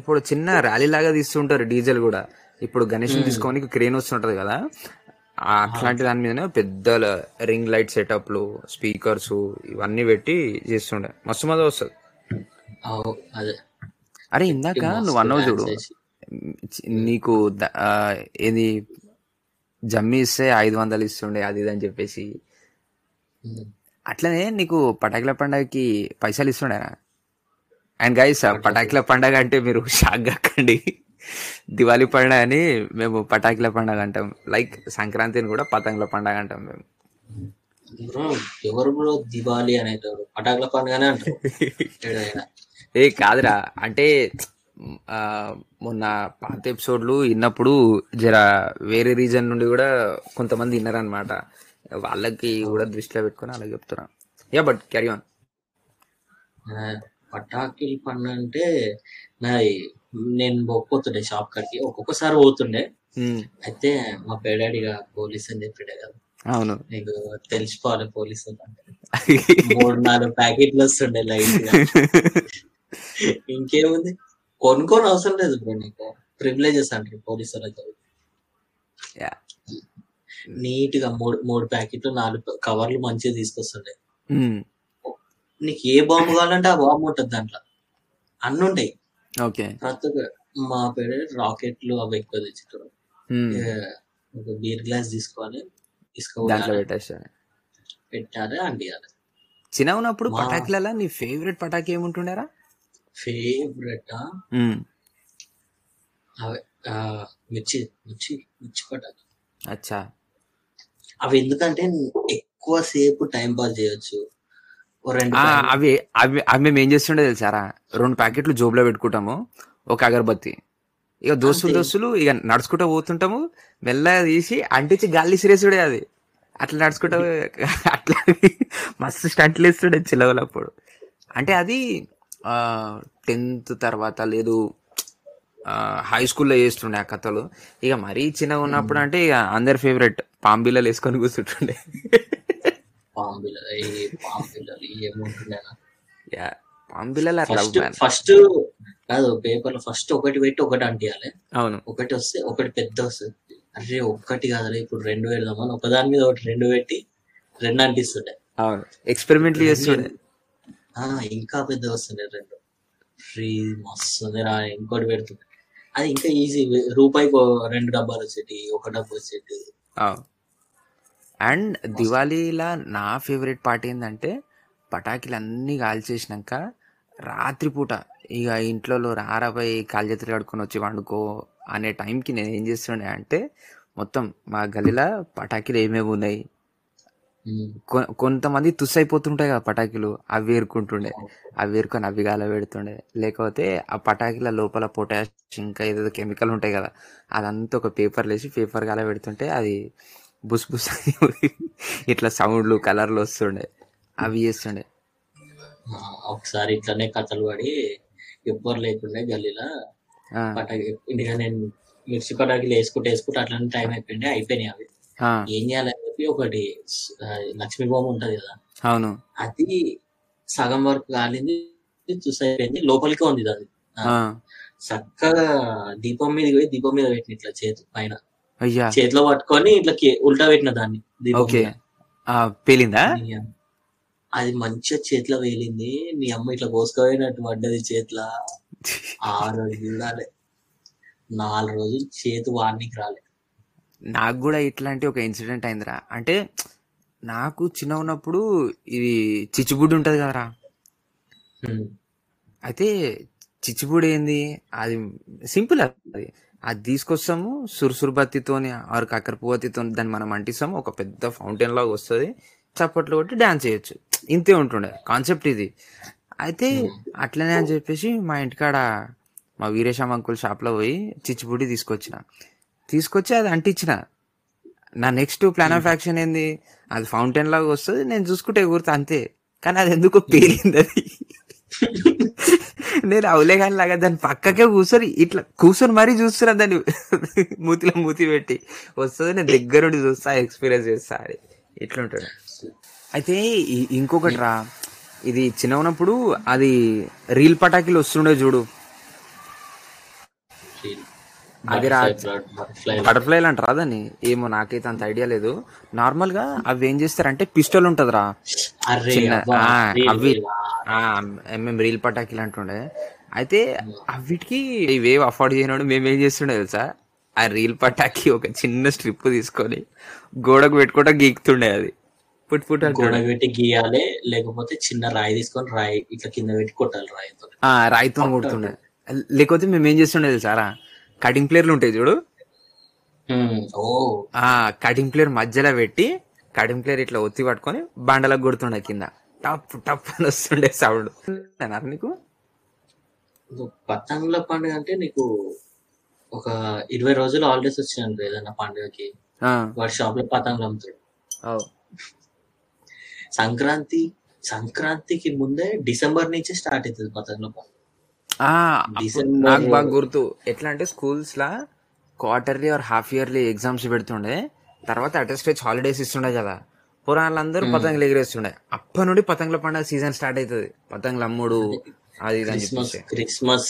ఇప్పుడు చిన్న ర్యాలీ లాగా తీస్తుంటారు డీజేలు కూడా. ఇప్పుడు గణేష్ తీసుకోవడానికి క్రేన్ వస్తుంటది కదా, అట్లాంటి దాని మీద పెద్ద రింగ్ లైట్ సెటప్లు, స్పీకర్స్ ఇవన్నీ పెట్టి చేస్తుండే. మస్తు మజా వస్తుంది. అరే ఇందాక నువ్వు అన్నావు చూడు, నీకు ఏది జమ్మి ఇస్తే 500 ఇస్తుండే అది ఇది అని చెప్పేసి, అట్లనే నీకు పటాకుల పండగకి పైసలు ఇస్తుండేనా? అండ్ గైస్, పటాకుల పండగ అంటే మీరు షాక్ కాకండి, దివాళీ పండుగ అని మేము పటాకుల పండుగ అంటాం, లైక్ సంక్రాంతిని కూడా పతంగుల పండుగ అంటాం మేము. ఎవరు దివాళీ అనేటప్పుడు పటాకుల పండుగనే అంటారు. ఏ కాదురా, అంటే మొన్న పాత ఎపిసోడ్లు విన్నప్పుడు జర వేరే రీజన్ నుండి కూడా కొంతమంది విన్నారనమాట, వాళ్ళకి కూడా దృష్టిలో పెట్టుకుని అలా చెప్తున్నా. Yeah but carry on. పటాకుల పండుగ అంటే నేను పోతుండే షాప్ కాడికి, ఒక్కొక్కసారి పోతుండే. అయితే మా పేడాడిగా పోలీస్ అని చెప్పాడే కదా, అవును నీకు తెలిసిపోవాలి పోలీసు అంటే, 3-4 ప్యాకెట్లు వస్తుండే లైట్ గా. ఇంకేముంది, కొనుక్కొని అవసరం లేదు బ్రో, నీకు ప్రివిలేజెస్ అంటారు పోలీసు వాళ్ళతో. నీట్ గా 3 ప్యాకెట్లు 4 కవర్లు మంచిగా తీసుకొస్తుండే. నీకు ఏ బాంబు కావాలంటే ఆ బాంబు ఉంటుంది, దాంట్లో అన్ని ఉంటాయి. ప్రతి ఒక్క మా పేరు రాకెట్లు అవి ఎక్కువ తెచ్చుకోవడం. ఒక బీర్ గ్లాస్ తీసుకోవాలి, పెట్టాలి, అండియాలి. చిన్న ఉన్నప్పుడు పటాకుల నీ ఫేవరెట్ పటాకి ఏముంటుండేరా? ఫేవరెట్ అవే మిర్చి మిర్చి మిర్చి పటాకి. అచ్చా, అవి ఎందుకంటే ఎక్కువ సేపు టైం పాస్ చేయొచ్చు. అవి అవి అవి మేము ఏం చేస్తుండే తెలుసారా, 2 ప్యాకెట్లు జోబులో పెట్టుకుంటాము, ఒక అగరబత్తి, ఇక దోస్తులు ఇక నడుచుకుంటూ పోతుంటాము, మెల్లగా తీసి అంటించి గాలి సిరేసుడే అది, అట్లా నడుచుకుంటా అట్లా మస్తు స్టంట్లు వేస్తుండే చిలవలప్పుడు. అంటే అది 10th తర్వాత లేదు హై స్కూల్లో చేస్తుండే ఆ కథలు. ఇక మరీ చిన్నగా ఉన్నప్పుడు అంటే ఇక అందరి ఫేవరెట్ పాంబిల్లలు వేసుకొని కూర్చుంటుండే. ఫస్ట్ కాదు పేపర్ లో ఫస్ట్ ఒకటి పెట్టి ఒకటి అంటియాలి, ఒకటి వస్తే ఒకటి పెద్ద వస్తుంది. అరే ఒక్కటి కాదు ఇప్పుడు రెండు పెడదామని ఒకదాని మీద ఒకటి రెండు పెట్టి రెండు అంటిస్తుండే, ఎక్స్పెరిమెంట్ చేస్తుండే. ఇంకా పెద్ద వస్తుండే రెండు, ఫ్రీ మస్తుంది రా ఇంకోటి పెడుతుండే. అది ఇంకా ఈజీ, రూపాయికి రెండు డబ్బాలు వచ్చేటి, ఒక డబ్బా వచ్చేటి. అండ్ దివాళీలా నా ఫేవరెట్ పార్ట్ ఏంటంటే పటాకీలు అన్నీ కాల్చేసినాక రాత్రిపూట ఇక ఇంట్లో రారాపై కాలు చేతులు కడుక్కొని వచ్చి వండుకో అనే టైంకి నేను ఏం చేస్తుండే అంటే మొత్తం మా గల్లీలో పటాకీలు ఏమేమి ఉన్నాయి, కొంతమంది తుస్సు అయిపోతుంటాయి కదా పటాకీలు, అవి వేరుకుంటుండే, అవి వేరుకొని అవి గాల పెడుతుండే. లేకపోతే ఆ పటాకీల లోపల పొటాష్ ఇంకా ఏదో కెమికల్ ఉంటాయి కదా అదంతా ఒక పేపర్లు వేసి పేపర్ గాల పెడుతుంటే అది బుస్ బుస్ ఇట్లా సౌండ్లు కలర్లు వస్తుండే, అవి చేస్తుండే. ఒకసారి ఇట్లానే కథలు పడి ఎవ్వరు లేకుండా గల్లీలో పటాకి ఇండియా నేను మిర్చి పటాకీలు వేసుకుంటే వేసుకుంటే అట్లాంటి టైం అయిపోయింది, అయిపోయినాయి అవి. ఏం చేయాలని చెప్పి ఒకటి లక్ష్మీ బొమ్మ ఉంటది కదా, అవును, అది సగం వరకు కాలింది చూసైపోయింది, లోపలికే ఉంది అది. చక్కగా దీపం మీద పోయి దీపం మీద పెట్టిన ఇట్లా చేతి పైన చేతిలో పట్టుకొని ఇట్లా ఉల్టా పెట్టిన దాన్ని, పేలిందా అది మంచిగా చేతిలో వేలింది. నీ అమ్మ ఇట్లా కోసుకోపోయినట్టు పడ్డది చేతిలో. 6 రోజులు రాలే, 4 రోజులు చేతి వాడికి రాలే. నాకు కూడా ఇట్లాంటి ఒక ఇన్సిడెంట్ అయిందిరా. అంటే నాకు చిన్న ఉన్నప్పుడు ఇది చిచ్చుబుడ్డి ఉంటుంది కదరా, అయితే చిచ్చుబుడి ఏంది అది సింపుల్, అది అది తీసుకొస్తాము సురుసురుబత్తితోని ఆరు కక్కరపువ్వతితో దాన్ని మనం అంటిస్తాము, ఒక పెద్ద ఫౌంటైన్ లాగా వస్తుంది, చప్పట్లు కొట్టి డాన్స్ చేయొచ్చు, ఇంతే ఉంటుండే కాన్సెప్ట్ ఇది. అయితే అట్లనే అని చెప్పేసి మా ఇంటికాడ మా వీరేశం అంకుల్ షాప్లో పోయి చిచ్చుబుడి తీసుకొచ్చి అది అంటించిన. నా నెక్స్ట్ ప్లాన్ ఆఫ్ యాక్షన్ ఏంది, అది ఫౌంటైన్ లాగా వస్తుంది, నేను చూసుకుంటే కూర్తా అంతే, కానీ అది ఎందుకో పేలింది. అది నేను అవలేగాని లాగా దాని పక్కకే కూర్చొని ఇట్లా కూర్చొని మరీ చూస్తున్నా, దాన్ని మూతిలో మూతి పెట్టి వస్తుంది, నేను దగ్గరుండి చూస్తా, ఎక్స్పీరియన్స్ చేస్తా, అది ఇట్లుంటాడు. అయితే ఇంకొకటి రా, ఇది చిన్న ఉన్నప్పుడు అది రీల్ పటాకీలు వస్తుండే చూడు, అది బటర్ఫ్లైలు అంటారా దాన్ని, ఏమో నాకైతే అంత ఐడియా లేదు. నార్మల్ గా అవి ఏం చేస్తారంటే పిస్టల్ ఉంటదిరా అవి, మేము రీల్ పటాకీలు అంటుండే. అయితే అవిటికి ఇవేం అఫోర్డ్ చేయనప్పుడు మేమేం చేస్తుండే తెలుసా, ఆ రీల్ పటాకి ఒక చిన్న స్ట్రిప్ తీసుకొని గోడకు పెట్టుకుంటా గీకుతుండే, అది పుట్ పుట్ గోడకు పెట్టి గీయాలి, లేకపోతే చిన్న రాయి తీసుకొని రాయి ఇట్లా కింద పెట్టి కొట్టాలి రాయితో, రాయితో కొడుతుండే. లేకపోతే మేమేం చేస్తుండే తెలుసారా, కటింగ్ ప్లేయర్లు ఉంటాయి చూడు, కటింగ్ ప్లేయర్ మధ్యలో పెట్టి కటింగ్ ప్లేయర్ ఇట్లా ఒత్తి పట్టుకొని బండలకు కొడుతుండే, కింద టప్ టప్ అని వస్తుండే సౌండ్. నీకు పతంగుల పండుగ అంటే నీకు ఒక 20 రోజులు హాలిడేస్ వచ్చినాను ఏదైనా పండుగకి, వాడి షాప్ లో పతంగులు అమ్ముతాడు. సంక్రాంతికి ముందే డిసెంబర్ నుంచే స్టార్ట్ అవుతుంది పతంగుల పండుగ. నాకు బాగా గుర్తు, ఎట్లా అంటే స్కూల్స్ లా quarterly or half yearly exams పెడుతుండే, తర్వాత అటెస్టేజ్ హాలిడేస్ ఇస్తుండే కదా, పురాణాలందరూ పతంగులు ఎగిరేస్తుండే. అప్పటి నుండి పతంగుల పండుగ సీజన్ స్టార్ట్ అవుతుంది, పతంగులు అమ్ముడు, అది క్రిస్మస్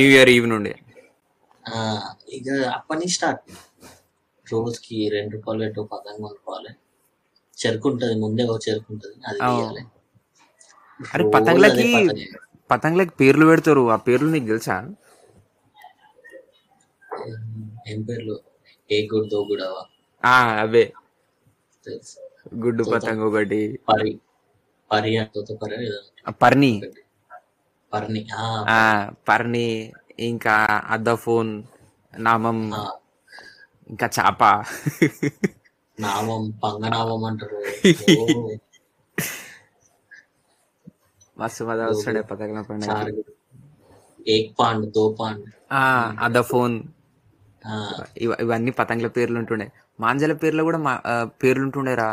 న్యూ ఇయర్ ఈవ్ నుండి ఇక అప్పటి నుంచి స్టార్ట్. రోజుకి 2 రూపాయలు ఎటు పతంగ కొనుక్కోవాలి, చెరుకు ఉంటుంది ముందే, చెరుకు ఉంటుంది అది తీయాలి. అరే పతంగులకి పేర్లు పెడతారు, ఆ పేర్లు నీకు తెలుసా? ఏం పేర్లు? ఏ గుడ్డో గుడవా, అవే గుడ్డు పతంగ ఒకటి, పర్ణి, ఇంకా అద్దఫోన్, నామం, ఇంకా చాప, నామం, పంగనామం అంటారు. మస్తు మజా వస్తుండే పతంగుల పండుగ. ఏక్ పాండ్, దో పాండ్, అద ఫోన్, ఇవన్నీ పతంగుల పేర్లు ఉంటుండే. మాంజల పేర్లు కూడా పేర్లు ఉంటుండేరా.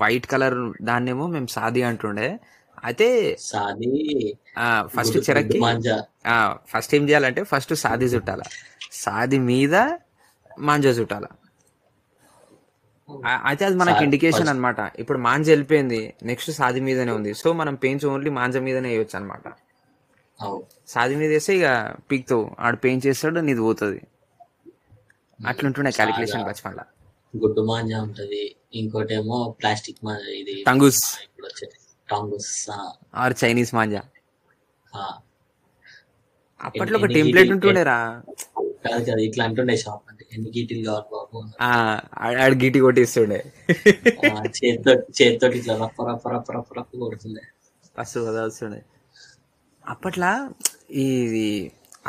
వైట్ కలర్ దాన్నేమో మేము సాది అంటుండే. అయితే ఫస్ట్ చెరక్కి ఫస్ట్ ఏం చేయాలంటే ఫస్ట్ సాది చుట్టాల, సాది మీద మాంజా చుట్టాల. అయితే అది మనకి ఇండికేషన్ అనమాట. ఇప్పుడు మాంజ వెళ్ళిపోయింది, నెక్స్ట్ సాది మీదనే ఉంది. సో మనం పెయింట్స్ ఓన్లీ మాంజ మీదనే వేయొచ్చు అనమాట. సాది మీద వేస్తే ఇక పీక్తో ఆడు పెయింట్ చేస్తాడు, నీది పోతుంది. అట్లుంటుండే క్యాలిక్యులేషన్ బచ్పన్లా. గుడ్డు మాంజా ఉంటది, ఇంకోటేమో ప్లాస్టిక్ మాంజా, ఇది టంగుస్, టంగుస్ ఆర్ చైనీస్ మాంజా. అప్పట్లో ఒక టెంప్లేట్ ఉంటుండేరా. ఇట్లా అంటుండే షాప్ అంటే ఎన్ని గీటీలు కావాలి బాబు, ఆడ గీటి కొట్టిస్తుండే చేతితో, చేతితోటి ఇట్లా రప్ప రప్ప రప్ప రప్ప రప్ప కొడుతుండే, అసలు వస్తుండే. అప్పట్లో ఇది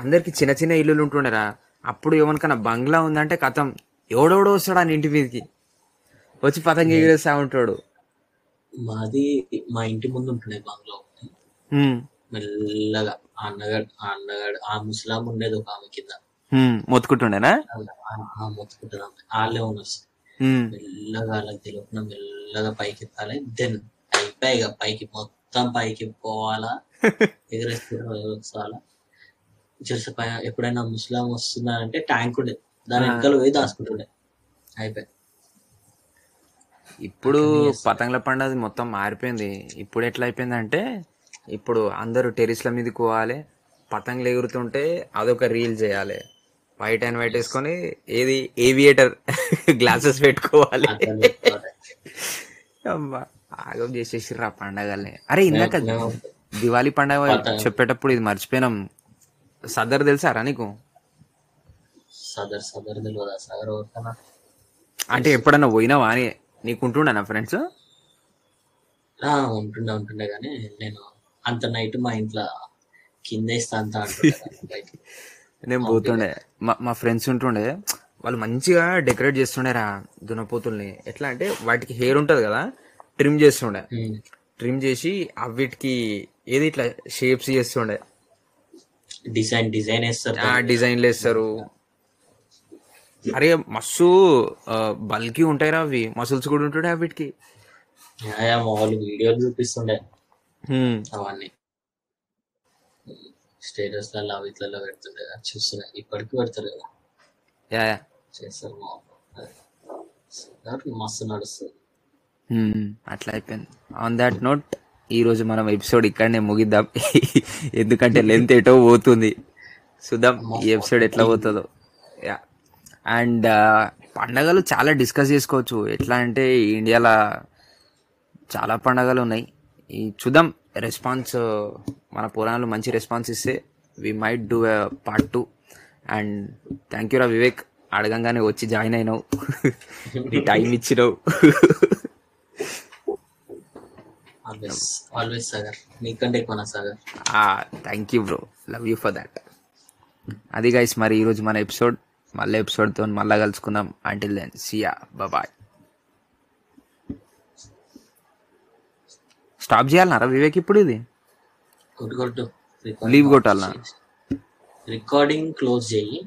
అందరికి చిన్న చిన్న ఇల్లులు ఉంటుండేరా. అప్పుడు ఎవరికైనా బంగ్లా ఉందంటే కథం, ఎవడెవడో వస్తాడు అని ఇంటి మీదకి వచ్చి పతంగి ఎగిరేస్తా ఉంటాడు. మాది మా ఇంటి ముందు ఉంటుండే బంగ్లా ఒకటి. మెల్లగా అన్నగాడు ఆ ముస్లాం ఉండేది ఒక ఆమె కింద మొత్తుకుంటుండేనా, మొత్తుకుంటుంది ఆమె. వాళ్ళే ఓనర్స్. మెల్లగా అలా తెలియకుండా మెల్లగా పైకి ఎత్తాలి. దెన్ అయిపోయి పైకి మొత్తం పైకి పోవాలా, ఎగరేసుకోవాలా. ఎప్పుడైనా ముస్లాం వస్తున్నారంటే ట్యాంక్ ఉండే, దాని ఎక్కలు పోయి దాచుకుంటుండే. అయిపోయి ఇప్పుడు పతంగుల పండుగ మొత్తం మారిపోయింది. ఇప్పుడు ఎట్లా అయిపోయిందంటే ఇప్పుడు అందరూ టెరిస్ల మీదకి పోవాలి, పతంగులు ఎగురుతుంటే అదొక రీల్ చేయాలి, వైట్ అండ్ వైట్ వేసుకొని, ఏది ఏవియేటర్ గ్లాసెస్ పెట్టుకోవాలి. ఆగం చేసేసిర్రు ఆ పండగల్ని. అరే ఇందాక దివాళీ పండగ చెప్పేటప్పుడు ఇది మర్చిపోయినాం. సదర్ తెలుసారా నీకు? అంటే ఎప్పుడన్నా పోయినావా అని నీకుంటుండే నా ఫ్రెండ్స్ ఉంటుండే, కానీ నేను అంత నైట్ మా ఇంట్లో కింద నేను పోతుండే. మా ఫ్రెండ్స్ ఉంటుండే, వాళ్ళు మంచిగా డెకరేట్ చేస్తుండేరా దున్నపోతుల్ని. ఎట్లా అంటే వాటికి హెయిర్ ఉంటది కదా, ట్రిమ్ చేస్తుండే. ట్రిమ్ చేసి అవిటికి ఏది ఇట్లా షేప్స్ చేస్తుండే, డిజైన్లు వేస్తారు. అరే మస్తు బల్కి ఉంటాయిరా అవి, మసిల్స్ కూడా ఉంటుండే అవిటికి. వీడియోలు చూపిస్తుండే అవన్నీ స్టేటస్ లలో వీటిలో పెడుతుండే, చూస్తున్నా ఇప్పటికీ పెడతారు కదా, చేస్తారు. మస్తు నడుస్తుంది. అట్లా అయిపోయింది. ఆన్ దాట్ నోట్ ఈ రోజు మనం ఎపిసోడ్ ఇక్కడనే ముగిద్దాం, ఎందుకంటే లెంత్ ఏటో పోతుంది. చూద్దాం ఈ ఎపిసోడ్ ఎట్లా పోతుందో. యా, అండ్ పండగలు చాలా డిస్కస్ చేసుకోవచ్చు. ఎట్లా అంటే ఇండియాలో చాలా పండగలు ఉన్నాయి. ఈ చూద్దాం రెస్పాన్స్, మన పురాణాలు మంచి రెస్పాన్స్ ఇస్తే we might do a part 2. And thank you రా వివేక్, అడగంగానే వచ్చి జాయిన్ అయినావు, నీ టైం ఇచ్చినావు. Thank you bro, love you for that. అది గైస్ మరి ఈరోజు మన ఎపిసోడ్. మళ్ళీ ఎపిసోడ్తో మళ్ళీ కలుసుకుందాం. Until then see ya, bye. Stop చేయాలన్నారా వివేక్? ఇప్పుడు ఇది లీవ్ కొట్టాలన్నా, రికార్డింగ్ క్లోజ్ చేయి.